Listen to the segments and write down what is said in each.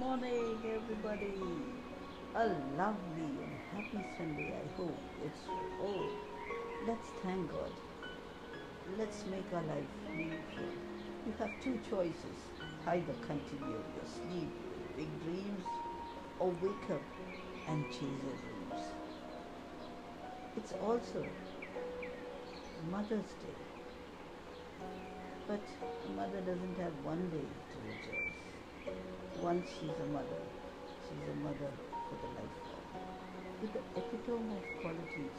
morning, everybody. A lovely and happy Sunday, I hope it's all. Let's thank God. Let's make our life meaningful. You have two choices. Either continue your sleep with big dreams or wake up and chase your dreams. It's also Mother's Day. But a mother doesn't have one day to rejoice. Once she's a mother for the lifetime. With the epitome of qualities,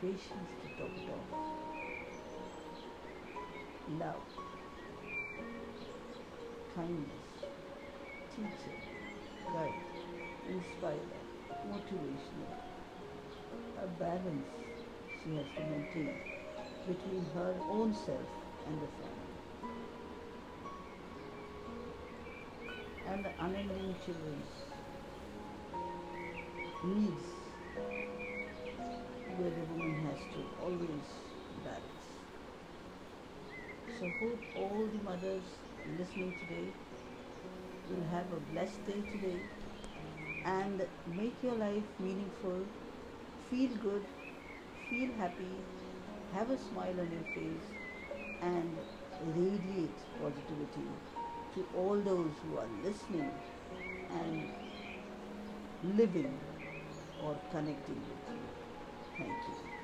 patience to top it off, love, kindness, teacher, guide, inspire, motivational, a balance she has to maintain between her own self and the family, and the unending children's needs, where the woman has to always balance. So hope all the mothers listening today will have a blessed day today, and make your life meaningful, feel good, feel happy, have a smile on your face, and radiate positivity to all those who are listening and living or connecting with you. Thank you.